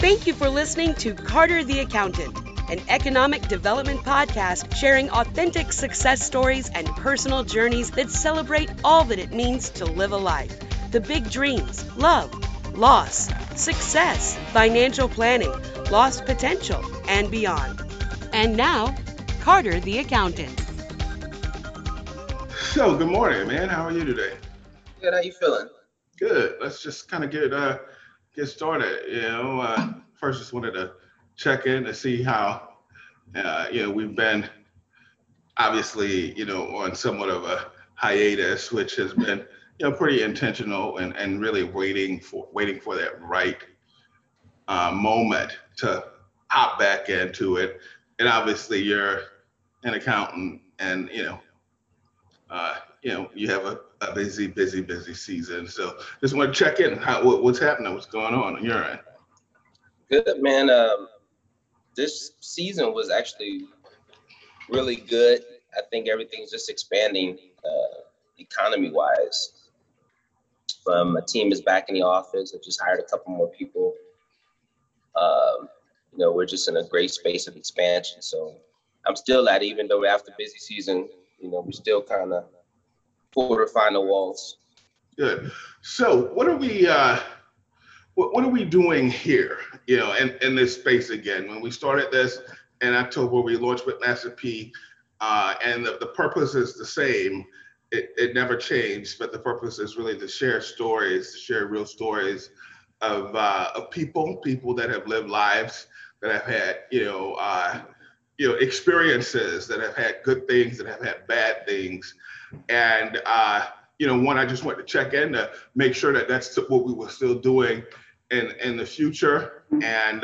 Thank you for listening to Carter the Accountant, an economic development podcast sharing authentic success stories and personal journeys that celebrate all that it means to live a life. The big dreams, love, loss, success, financial planning, lost potential, and beyond. And now, Carter the Accountant. So, good morning, man. How are you today? Good. How you feeling? Good. Let's just kind of get started. First, just wanted to check in to see how we've been. Obviously, on somewhat of a hiatus, which has been pretty intentional and really waiting for that right moment to hop back into it. And obviously, you're an accountant, and you have a busy season. So just want to check in. What's happening? What's going on your end? Good, man. This season was actually really good. I think everything's just expanding economy-wise. My team is back in the office. I just hired a couple more people. We're just in a great space of expansion. So I'm still at it, even though we're after busy season. We're still kind of fortifying the walls. Good. So what are we what are we doing here, in this space again? When we started this in October, we launched with Master P, and the purpose is the same. It never changed, but the purpose is really to share real stories of people that have lived lives that have had, experiences, that have had good things, that have had bad things. And, I just wanted to check in to make sure that that's what we were still doing in the future. And,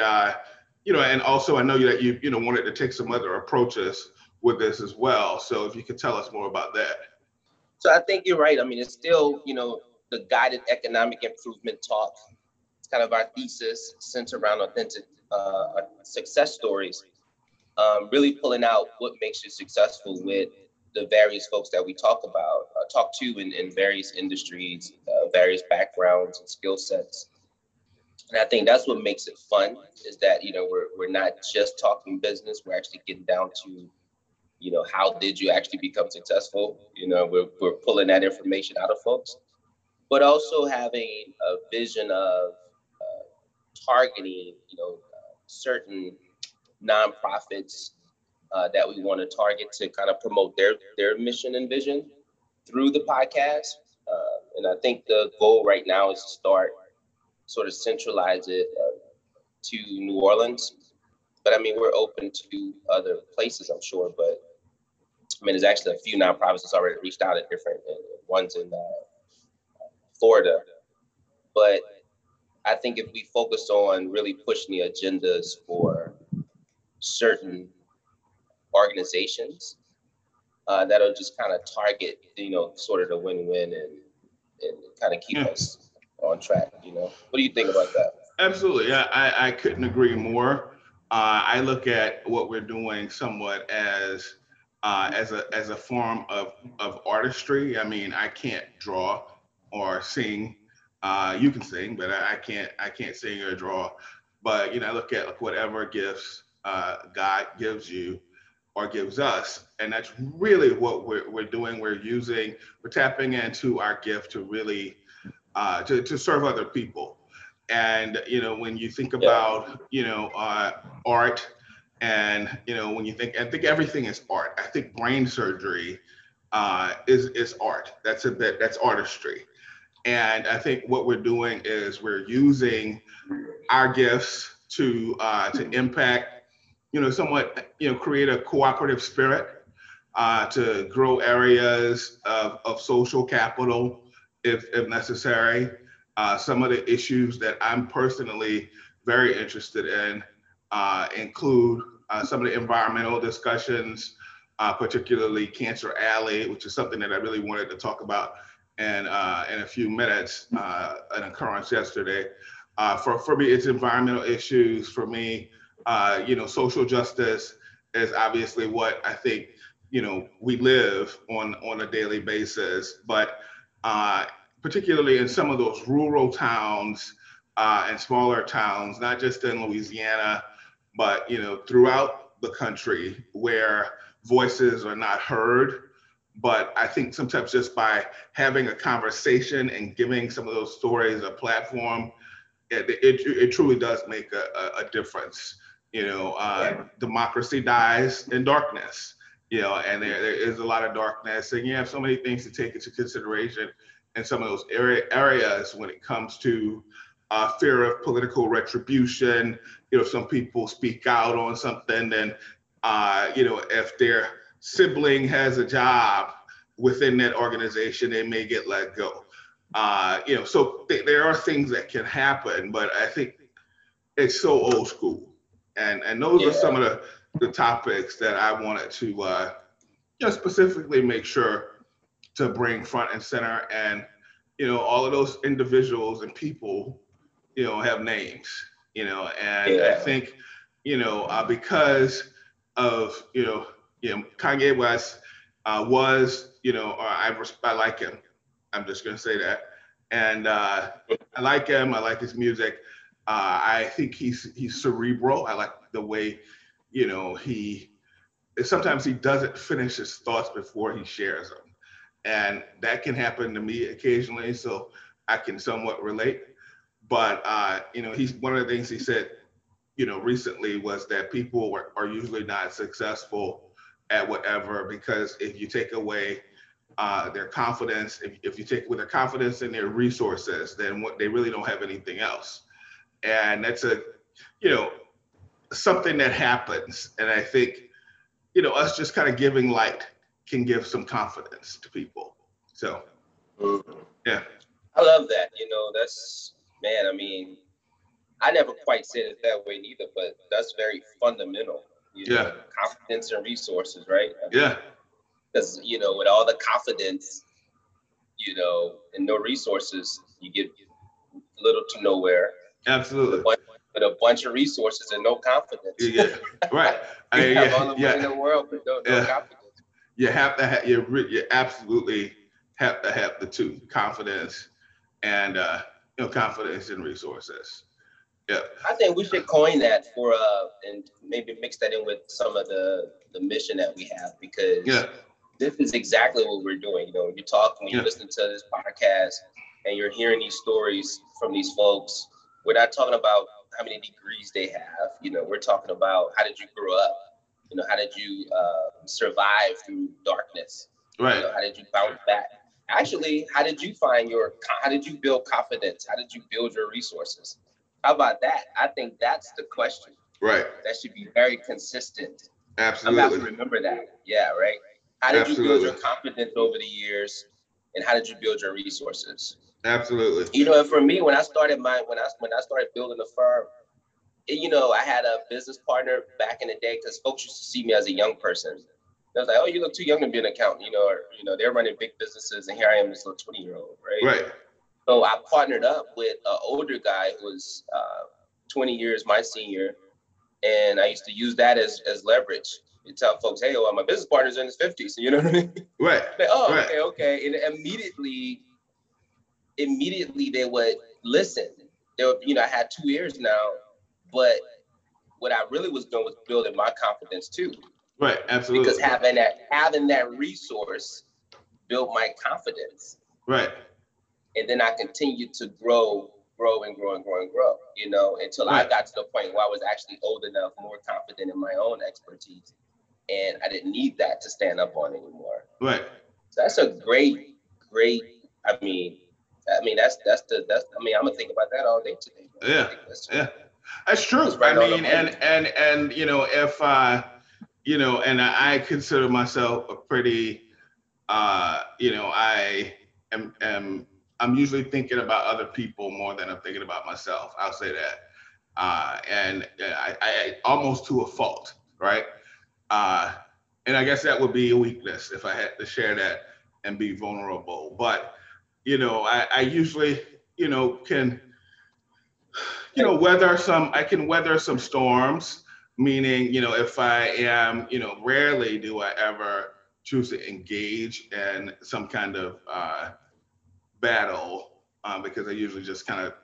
and also I know that you wanted to take some other approaches with this as well. So if you could tell us more about that. So I think you're right. I mean, it's still, the guided economic improvement talk. It's kind of our thesis centered around authentic success stories. Really pulling out what makes you successful with the various folks that we talk to in various industries, various backgrounds and skill sets. And I think that's what makes it fun, is that, we're not just talking business, we're actually getting down to, how did you actually become successful? We're pulling that information out of folks, but also having a vision of targeting, certain nonprofits that we want to target to kind of promote their mission and vision through the podcast. And I think the goal right now is to start sort of centralize it to New Orleans. But I mean, we're open to other places, I'm sure. But I mean, there's actually a few nonprofits that's already reached out at different ones in Florida. But I think if we focus on really pushing the agendas for certain organizations that'll just kind of target, sort of the win-win and kind of keep us on track. What do you think about that? Absolutely, I couldn't agree more. I look at what we're doing somewhat as a form of artistry. I mean, I can't draw or sing. You can sing, but I can't sing or draw. But I look at whatever gifts God gives you or gives us. And that's really what we're doing. We're tapping into our gift to really, to serve other people. And, when you think about, art and, when you think, I think everything is art. I think brain surgery is art. That's artistry. And I think what we're doing is we're using our gifts to impact, somewhat, create a cooperative spirit, to grow areas of social capital, if necessary. Some of the issues that I'm personally very interested in include some of the environmental discussions, particularly Cancer Alley, which is something that I really wanted to talk about in a few minutes, an occurrence yesterday. For me, it's environmental issues. For me, social justice is obviously what I think, we live on a daily basis, but particularly in some of those rural towns and smaller towns, not just in Louisiana, but throughout the country, where voices are not heard. But I think sometimes just by having a conversation and giving some of those stories a platform, it truly does make a difference. Democracy dies in darkness, and there is a lot of darkness, and you have so many things to take into consideration in some of those areas when it comes to fear of political retribution. Some people speak out on something, and if their sibling has a job within that organization, they may get let go. So there are things that can happen, but I think it's so old school. And those are some of the topics that I wanted to specifically make sure to bring front and center. And, all of those individuals and people, have names, and I think, because of, Kanye West was, I like him. I'm just going to say that. And I like him. I like his music. I think he's cerebral. I like the way, sometimes he doesn't finish his thoughts before he shares them. And that can happen to me occasionally, so I can somewhat relate. But, he's one of the things he said, recently was that people are usually not successful at whatever, because if you take away their confidence, if you take away their confidence and their resources, then they really don't have anything else. And that's something that happens. And I think, us just kind of giving light can give some confidence to people. So, yeah. I love that. I never quite said it that way neither, but that's very fundamental. Confidence and resources, right? Because, with all the confidence, and no resources, you get little to nowhere. Absolutely. With a bunch of resources and no confidence. Right. You have all the money in the world, but no confidence. You have to have, you absolutely have to have the two, confidence and, confidence and resources. Yeah. I think we should coin that for, and maybe mix that in with some of the mission that we have, because this is exactly what we're doing. You talk when you listen to this podcast and you're hearing these stories from these folks. We're not talking about how many degrees they have. We're talking about how did you grow up? How did you survive through darkness? Right. How did you bounce back? Actually, how did you build confidence? How did you build your resources? How about that? I think that's the question. Right. That should be very consistent. Absolutely. I'm about to remember that. Yeah, right? How did you build your confidence over the years, and how did you build your resources? Absolutely. And for me, when I started when I started building the firm, I had a business partner back in the day, because folks used to see me as a young person. They was like, "Oh, you look too young to be an accountant," they're running big businesses, and here I am, this little 20-year-old, right? Right. So I partnered up with an older guy who was 20 years my senior, and I used to use that as leverage. You tell folks, "Hey, well, my business partner's in his 50s," you know what I mean? Right. Like, okay. And immediately they would listen. I had 2 years now, but what I really was doing was building my confidence too. Right, absolutely. Because having that resource built my confidence. Right. And then I continued to grow, until I got to the point where I was actually old enough, more confident in my own expertise, and I didn't need that to stand up on anymore. Right. So that's a great. I'm gonna think about that all day today. That's true. And I consider myself a pretty, I'm usually thinking about other people more than I'm thinking about myself. I'll say that, and I almost to a fault, right? And I guess that would be a weakness if I had to share that and be vulnerable, but. I usually, can, weather some storms, meaning, if I am, rarely do I ever choose to engage in some kind of battle, because I usually just kind of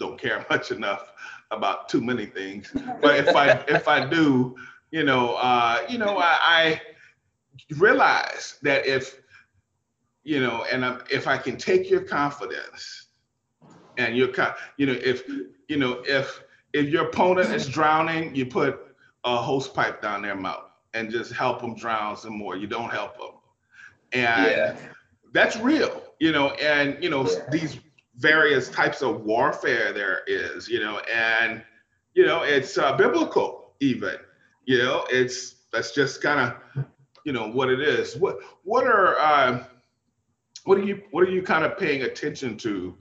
don't care much enough about too many things. But if I do, I realize that if I can take your confidence and your, if your opponent is drowning, you put a hose pipe down their mouth and just help them drown some more. You don't help them. And that's real, these various types of warfare there is, it's biblical even, that's just kind of, what it is. What are you kind of paying attention to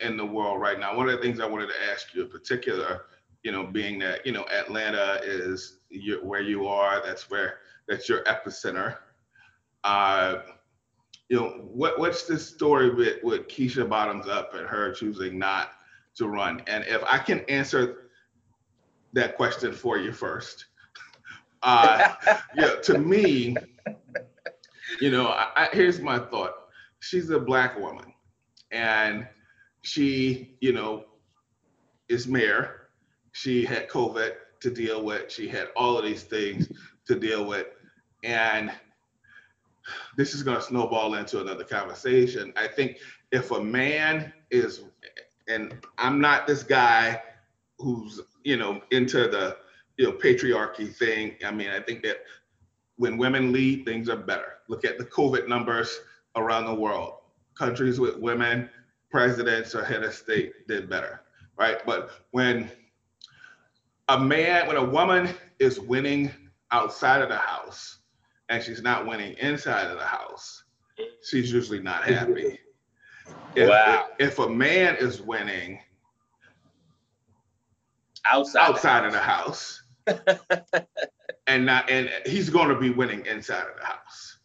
in the world right now? One of the things I wanted to ask you in particular, being that, Atlanta is where you are, that's your epicenter. What's this story with Keisha Bottoms up and her choosing not to run? And if I can answer that question for you first, to me, here's my thought. She's a Black woman, and she, is mayor. She had COVID to deal with. She had all of these things to deal with, and this is going to snowball into another conversation. I think if a man is, and I'm not this guy who's, into the, patriarchy thing. I mean, I think that when women lead, things are better. Look at the COVID numbers around the world. Countries with women, presidents or head of state did better, right? But when a woman is winning outside of the house, and she's not winning inside of the house, she's usually not happy. If a man is winning outside of the house, and he's going to be winning inside of the house.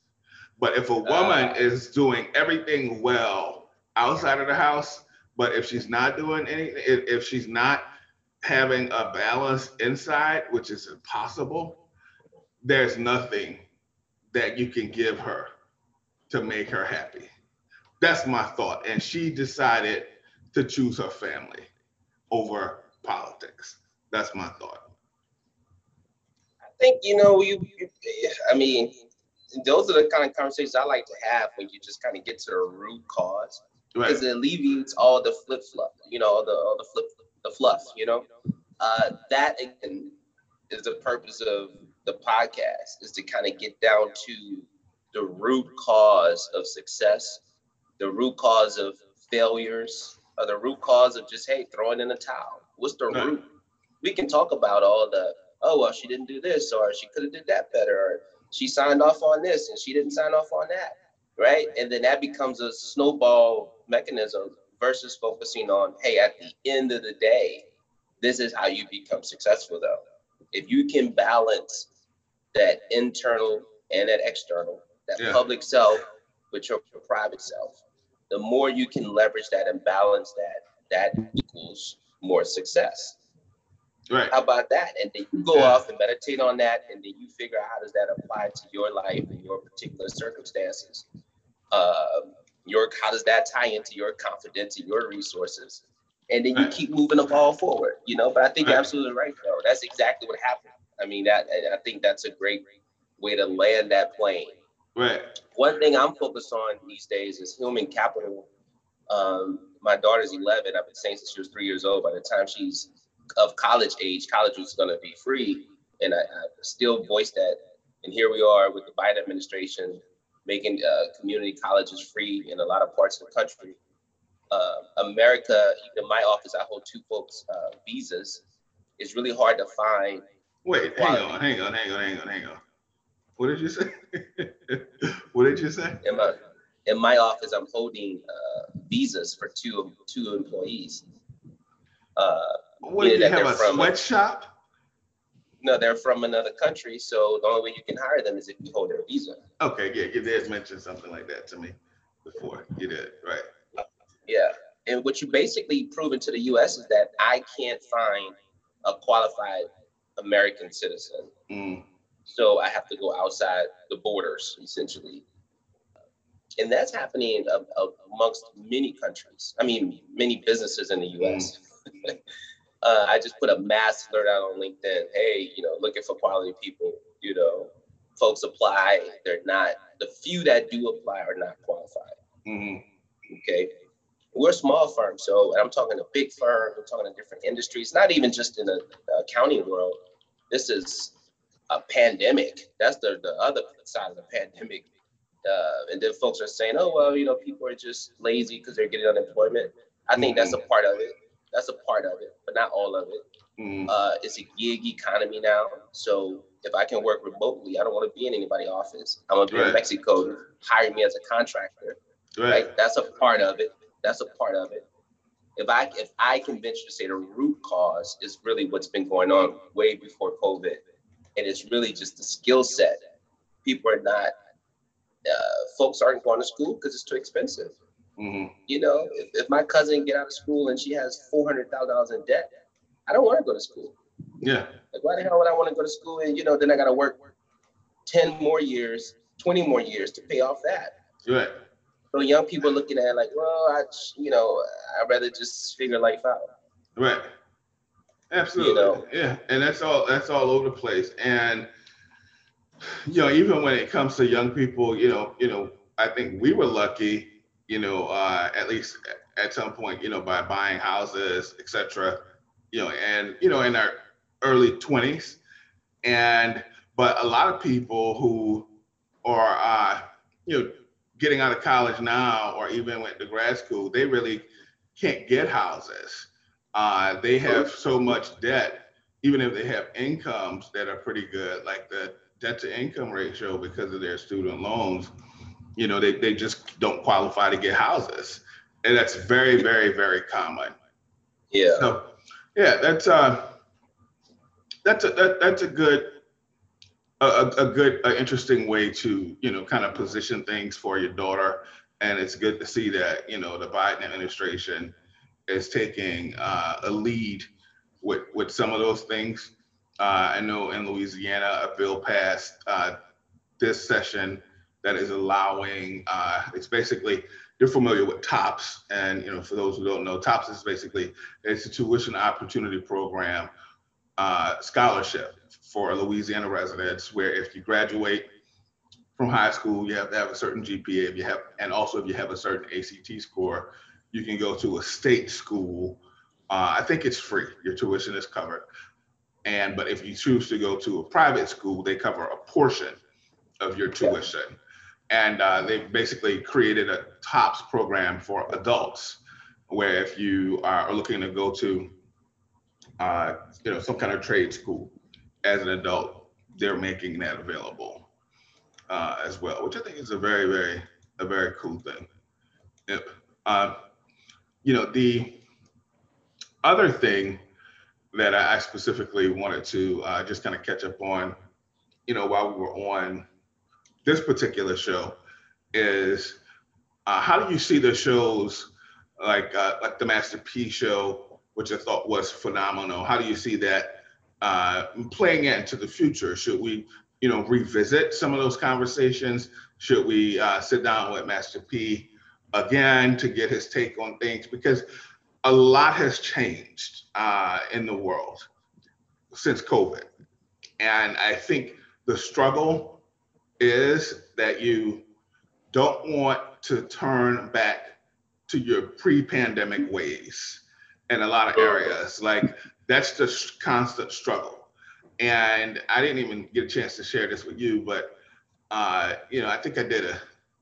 But if a woman is doing everything well outside of the house, but if she's not doing anything, if she's not having a balance inside, which is impossible, there's nothing that you can give her to make her happy. That's my thought. And she decided to choose her family over politics. That's my thought. I think, those are the kind of conversations I like to have when you just kind of get to the root cause, because it alleviates all the flip-flop, the fluff, that is the purpose of the podcast, is to kind of get down to the root cause of success, the root cause of failures, or the root cause of just, throwing in a towel. What's the root? We can talk about all the, she didn't do this, or she could have did that better, or she signed off on this and she didn't sign off on that, right? And then that becomes a snowball mechanism versus focusing on, at the end of the day, this is how you become successful though. If you can balance that internal and that external, that public self with your private self, the more you can leverage that and balance that equals more success. Right. How about that? And then you go off and meditate on that, and then you figure out how does that apply to your life and your particular circumstances. How does that tie into your confidence and your resources? And then you keep moving the ball forward, But I think you're absolutely right, though. That's exactly what happened. I think that's a great way to land that plane. Right. One thing I'm focused on these days is human capital. My daughter's 11. I've been saying since she was 3 years old. By the time she's of college age, college was going to be free, and I still voice that. And here we are with the Biden administration making community colleges free in a lot of parts of the country. America, in my office, I hold two folks' visas. It's really hard to find. Wait, hang on. What did you say? What did you say? In my office, I'm holding visas for two employees. What, do you have a sweatshop? No, they're from another country, so the only way you can hire them is if you hold their visa. Okay, yeah, you did mention something like that to me before. You did, right? Yeah, and what you basically proven to the U.S. is that I can't find a qualified American citizen. So I have to go outside the borders, essentially. And that's happening amongst many countries. I mean, many businesses in the U.S. I just put a mass alert out on LinkedIn. Hey, you know, looking for quality people, you know, folks apply. They're not, the few that do apply are not qualified. Okay. We're a small firm. So I'm talking to big firms, I'm talking to different industries, not even just in the accounting world. This is a pandemic. That's the other side of the pandemic. And then folks are saying, oh, well, you know, people are just lazy because they're getting unemployment. I think that's a part of it. That's a part of it, but not all of it. It's a gig economy now. So if I can work remotely, I don't want to be in anybody's office. I'm going to be in Mexico, hire me as a contractor. Right? That's a part of it. That's a part of it. If I can venture to say the root cause is really what's been going on way before COVID. And it's really just the skill set. People are not, folks aren't going to school because it's too expensive. You know, if my cousin get out of school and she has $400,000 in debt, I don't want to go to school. Like, why the hell would I want to go to school? And, you know, then I got to work 10 more years, 20 more years to pay off that. So young people looking at it like, well, I'd rather just figure life out. Absolutely. You know? And that's all over the place. And, you know, even when it comes to young people, you know, I think we were lucky, you know, at least at some point, you know, by buying houses, et cetera, you know, in our early 20s. But a lot of people who are, you know, getting out of college now, or even went to grad school, they really can't get houses. They have so much debt, even if they have incomes that are pretty good, like the debt to income ratio because of their student loans, you know, they just don't qualify to get houses. And that's very, very, very common. So yeah, that's a good, a interesting way to, you know, kind of position things for your daughter. And it's good to see that, you know, the Biden administration is taking a lead with some of those things. I know in Louisiana, a bill passed this session that is allowing, it's basically, you're familiar with TOPS. And, you know, for those who don't know, TOPS is basically, it's a tuition opportunity program scholarship for Louisiana residents, where if you graduate from high school, you have to have a certain GPA. And also if you have a certain ACT score, you can go to a state school. I think it's free. Your tuition is covered. But if you choose to go to a private school, they cover a portion of your tuition. And they basically created a TOPS program for adults, where if you are looking to go to, you know, some kind of trade school as an adult, they're making that available as well, which I think is a very cool thing. You know, the other thing that I specifically wanted to just kind of catch up on, you know, while we were on this particular show is how do you see the shows like the Master P show, which I thought was phenomenal? How do you see that playing into the future? Should we, you know, revisit some of those conversations? Should we sit down with Master P again to get his take on things? Because a lot has changed in the world since COVID. And I think the struggle is that you don't want to turn back to your pre-pandemic ways in a lot of areas. Like, that's the constant struggle. And I didn't even get a chance to share this with you, but, you know, I think I did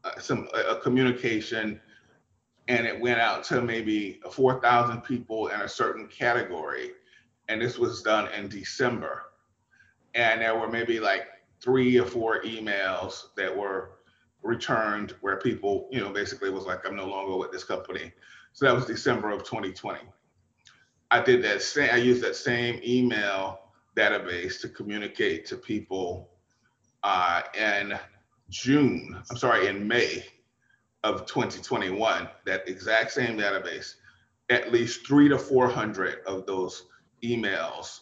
a communication, and it went out to maybe 4,000 people in a certain category. And this was done in December. And there were maybe like 3 or 4 emails that were returned where people, you know, basically was like, I'm no longer with this company. So that was December of 2020. I used that same email database to communicate to people in May of 2021, that exact same database. At least 300 to 400 of those emails,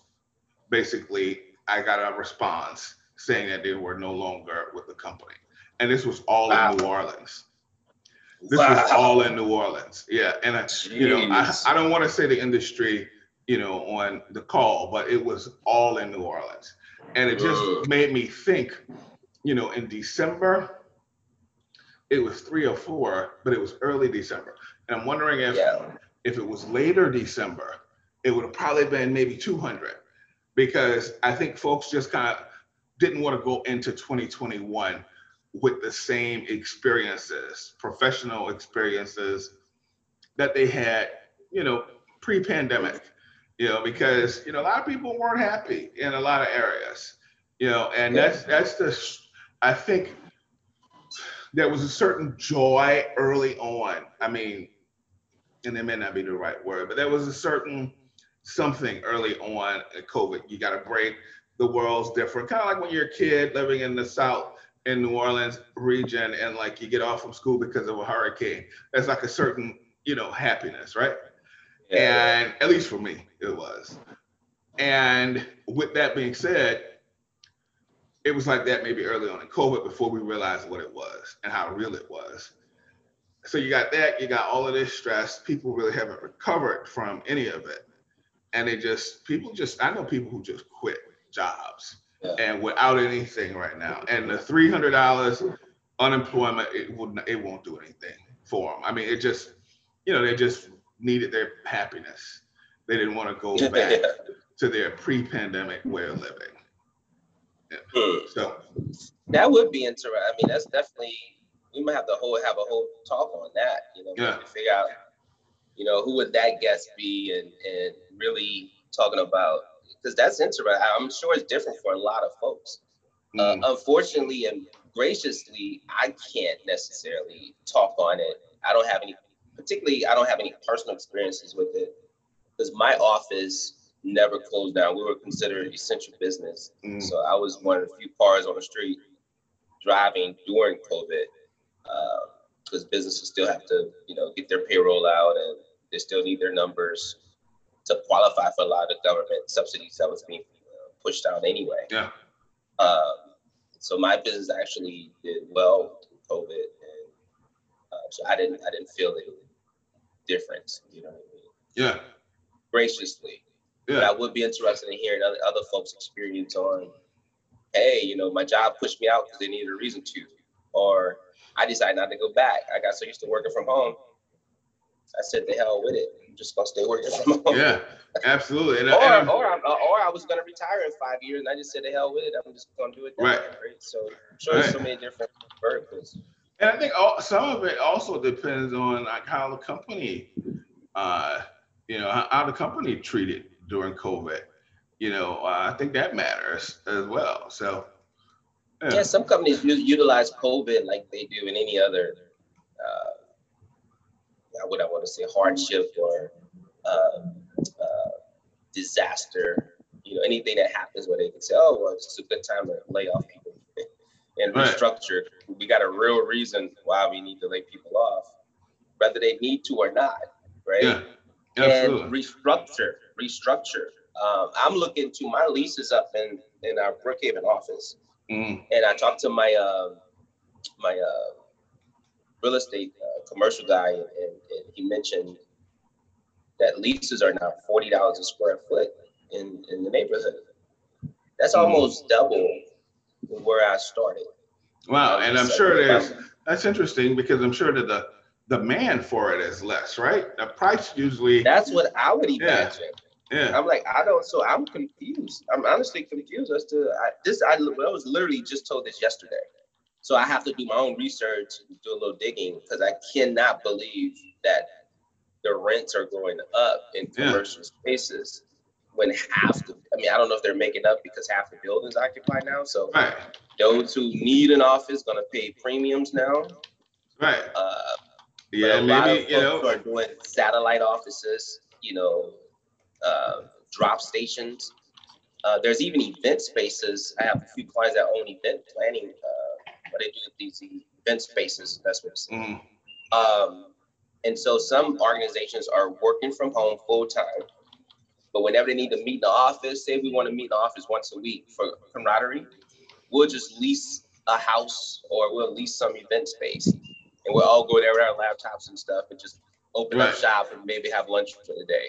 basically, I got a response saying that they were no longer with the company. And this was all in New Orleans. This was all in New Orleans. Yeah. And I don't want to say the industry, on the call, but it was all in New Orleans. And it just made me think, in December, it was 3 or 4, but it was early December. And I'm wondering if it was later December, it would have probably been maybe 200, because I think folks just kind of didn't want to go into 2021 with the same experiences, professional experiences that they had, pre-pandemic, because, a lot of people weren't happy in a lot of areas, and I think there was a certain joy early on. I mean, and it may not be the right word, but there was a certain something early on in COVID. You got a break, the world's different. Kind of like when you're a kid living in the South in New Orleans region, and like you get off from school because of a hurricane. That's like a certain, happiness, right? Yeah. And at least for me, it was. And with that being said, it was like that maybe early on in COVID before we realized what it was and how real it was. So you got that, you got all of this stress. People really haven't recovered from any of it. And I know people who just quit jobs and without anything right now. And the $300 unemployment, it won't do anything for them. I mean, it just, they just needed their happiness. They didn't want to go back to their pre-pandemic way of living. Yeah. So that would be interesting. I mean, that's definitely, we might have to have a whole talk on that, to figure out, who would that guest be and really talking about, because that's interesting. I'm sure it's different for a lot of folks. Unfortunately and graciously, I can't necessarily talk on it. I don't have any personal experiences with it because my office never closed down. We were considered essential business. So I was one of the few cars on the street driving during COVID. Because businesses still have to, get their payroll out and they still need their numbers to qualify for a lot of government subsidies that was being pushed out anyway. Yeah. So my business actually did well through COVID, and so I didn't feel any difference. You know what I mean? Yeah. Graciously. Yeah. But I would be interested in hearing other folks' experience on, hey, my job pushed me out because they needed a reason to, or I decided not to go back. I got so used to working from home. I said, the hell with it. I'm just going to stay working from home. Yeah, absolutely. And or I was going to retire in 5 years, and I just said, the hell with it. I'm just going to do it. Right. Way. So I'm sure there's so many different verticals. And I think some of it also depends on like how the company, how the company treated during COVID. I think that matters as well. So. Yeah, some companies utilize COVID like they do in any other, hardship or disaster. Anything that happens where they can say, "Oh, well, it's a good time to lay off people and restructure." Right. We got a real reason why we need to lay people off, whether they need to or not, right? Yeah, absolutely. And restructure. I'm looking to my leases up in our Brookhaven office. And I talked to my my real estate commercial guy, and he mentioned that leases are now $40 a square foot in the neighborhood. That's almost double where I started. Wow, and I'm sure that's interesting because I'm sure that the demand for it is less, right? The price usually. That's what I would imagine. Yeah. I'm like, I'm confused. I'm honestly confused as to I was literally just told this yesterday. So I have to do my own research and do a little digging because I cannot believe that the rents are going up in commercial spaces when I don't know if they're making up because half the building's occupied now. So those who need an office going to pay premiums now. Right. A lot of folks are doing satellite offices, drop stations. There's even event spaces. I have a few clients that own event planning, but they do these event spaces. That's what I'm saying. And so some organizations are working from home full time, but whenever they need to meet in the office, say we want to meet in the office once a week for camaraderie, we'll just lease a house or we'll lease some event space and we'll all go there with our laptops and stuff and just open up shop and maybe have lunch for the day.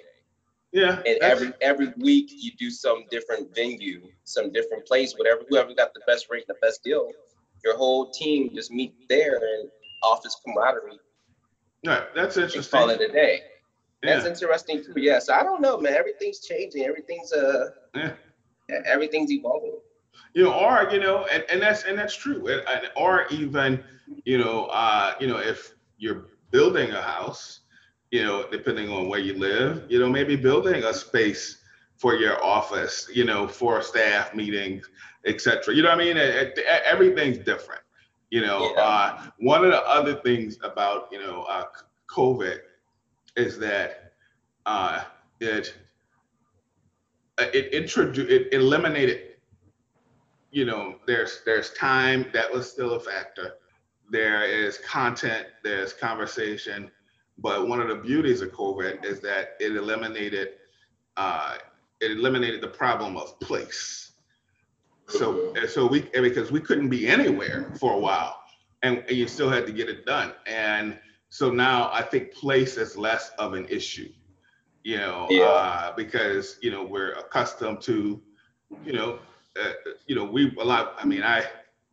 Yeah. And every week you do some different venue, some different place, whatever, whoever got the best rate, the best deal, your whole team just meet there and office camaraderie. Right. That's interesting. Call it a day. Yeah. That's interesting too. Yeah. So I don't know, man. Everything's changing. Everything's everything's evolving. You know, or you know, and that's true. And or even, you know, if you're building a house, you know, depending on where you live, you know, maybe building a space for your office, you know, for staff meetings, etc. You know what I mean? Everything's different. You know, yeah. One of the other things about, you know, COVID is that it eliminated, you know, there's time that was still a factor. There is content, there's conversation, but one of the beauties of COVID is that it eliminated the problem of place. So because we couldn't be anywhere for a while, and you still had to get it done. And so now I think place is less of an issue, you know, because, you know, we're accustomed to, you know, I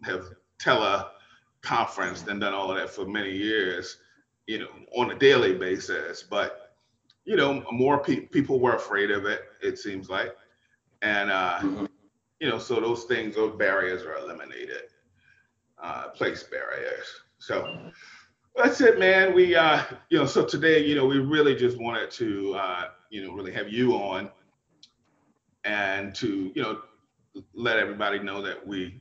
have teleconferenced and done all of that for many years, you know, on a daily basis, but, you know, more people were afraid of it, it seems like. And, you know, so those barriers are eliminated, place barriers. So that's it, man. We, you know, so today, you know, we really just wanted to, you know, really have you on and to, you know, let everybody know that you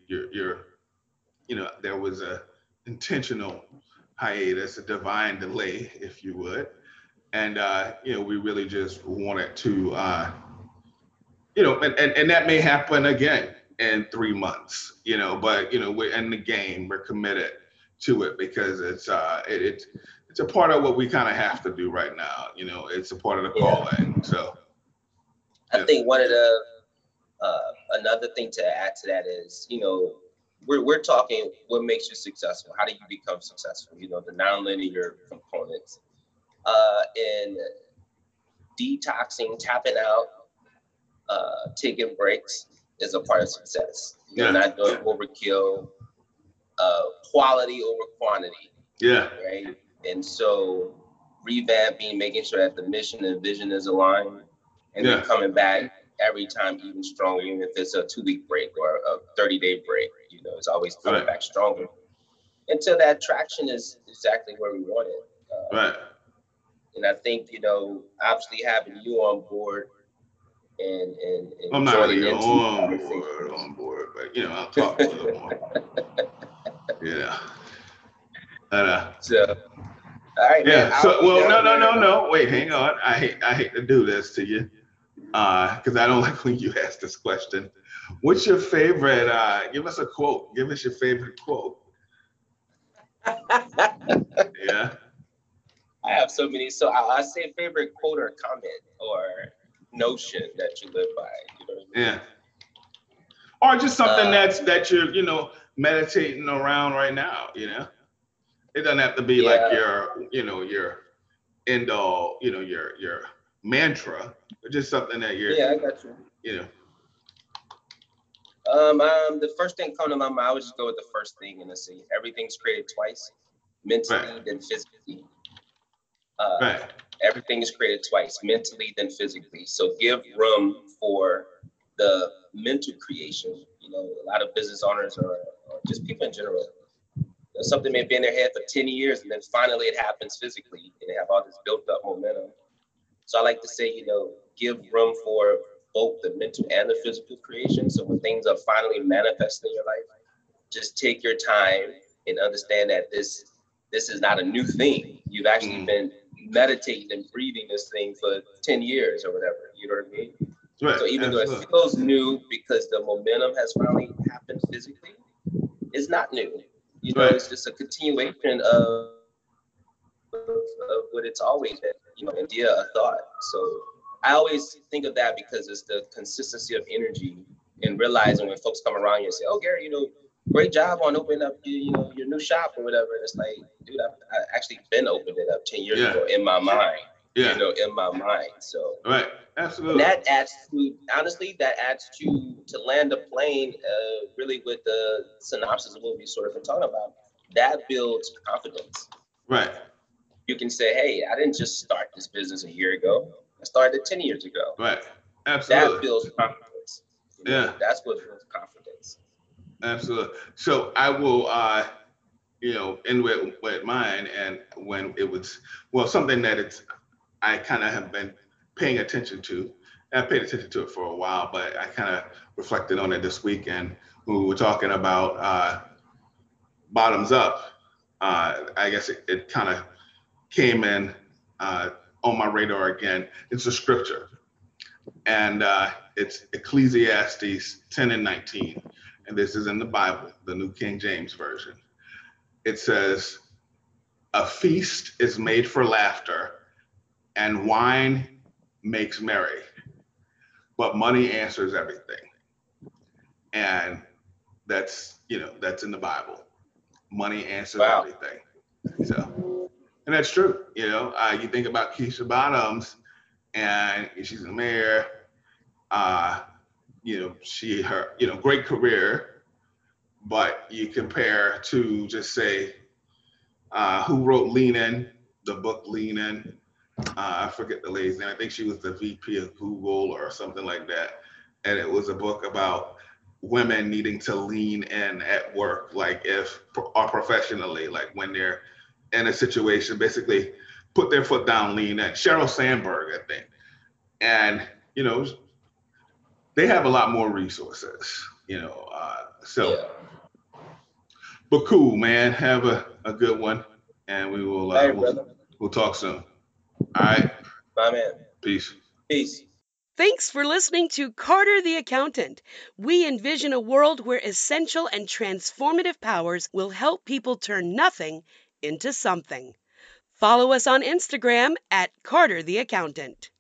know, there was a intentional hiatus, a divine delay, if you would. And, you know, we really just wanted to, you know, and that may happen again in 3 months, you know, but, you know, we're in the game, we're committed to it because it's a part of what we kind of have to do right now. You know, it's a part of the calling. So I think one of the, another thing to add to that is, you know, we're talking what makes you successful. How do you become successful? You know, the nonlinear components, and detoxing, tapping out, taking breaks is a part of success. You're not doing overkill, quality over quantity. Yeah. Right. And so revamping, making sure that the mission and vision is aligned, and then coming back every time even stronger, even if it's a 2-week break or a 30-day break, you know, it's always coming back stronger. Until that traction is exactly where we want it. And I think, you know, obviously having you on board and I'm not really on board, but you know, I'll talk a little more. Yeah. So, all right. Yeah. Man, so, no. Wait, hang on. I hate to do this to you, because I don't like when you ask this question. What's your favorite? Give us a quote. Give us your favorite quote. Yeah. I have so many. So I say favorite quote or comment or notion that you live by. You know what I mean? Yeah. Or just something that you're, you know, meditating around right now, you know? It doesn't have to be like your, you know, your end all, you know, your mantra, but just something that you're, I got you. You know. The first thing come to my mind, I would just go with the first thing and see everything's created twice, mentally then physically. Everything is created twice, mentally then physically. So give room for the mental creation. You know, a lot of business owners or just people in general, you know, something may be in their head for 10 years and then finally it happens physically and they have all this built up momentum. So I like to say, you know, give room for both the mental and the physical creation. So when things are finally manifested in your life, just take your time and understand that this is not a new thing. You've actually been meditating and breathing this thing for 10 years or whatever, you know what I mean? Right. So even though it feels new because the momentum has finally happened physically, it's not new. You know, it's just a continuation of what it's always been, you know, idea, a thought. So I always think of that because it's the consistency of energy and realizing when folks come around you and say, oh, Gary, you know, great job on opening up your new shop or whatever. And it's like, dude, I've actually been opened it up 10 years ago in my mind. Yeah. In my mind. So right, absolutely. And that adds to, honestly, that adds to land a plane, really with the synopsis of what we sort of been talking about. That builds confidence. Right. You can say, hey, I didn't just start this business a year ago. I started it 10 years ago. Right. Absolutely. That builds confidence. Yeah. That's what builds confidence. Absolutely. So I will, end with mine. And when it was, well, something that I kind of have been paying attention to. I paid attention to it for a while, but I kind of reflected on it this weekend when we were talking about bottoms up. I guess it kind of came in on my radar again. It's a scripture, and it's Ecclesiastes 10:19, and this is in the Bible, the New King James Version. It says, "A feast is made for laughter, and wine makes merry, but money answers everything." And that's in the Bible. Money answers everything. So, and that's true. You think about Keisha Bottoms, and she's the mayor. Great career, but you compare to just say, who wrote Lean In, the book Lean In. I forget the lady's name. I think she was the VP of Google or something like that. And it was a book about women needing to lean in at work, like if or professionally, like when they're in a situation, basically put their foot down, lean in. Sheryl Sandberg, I think. And, they have a lot more resources, But cool, man. Have a good one. And we will, we'll talk soon. All right. Bye, man. Peace. Peace. Thanks for listening to Carter the Accountant. We envision a world where essential and transformative powers will help people turn nothing into something. Follow us on Instagram at Carter the Accountant.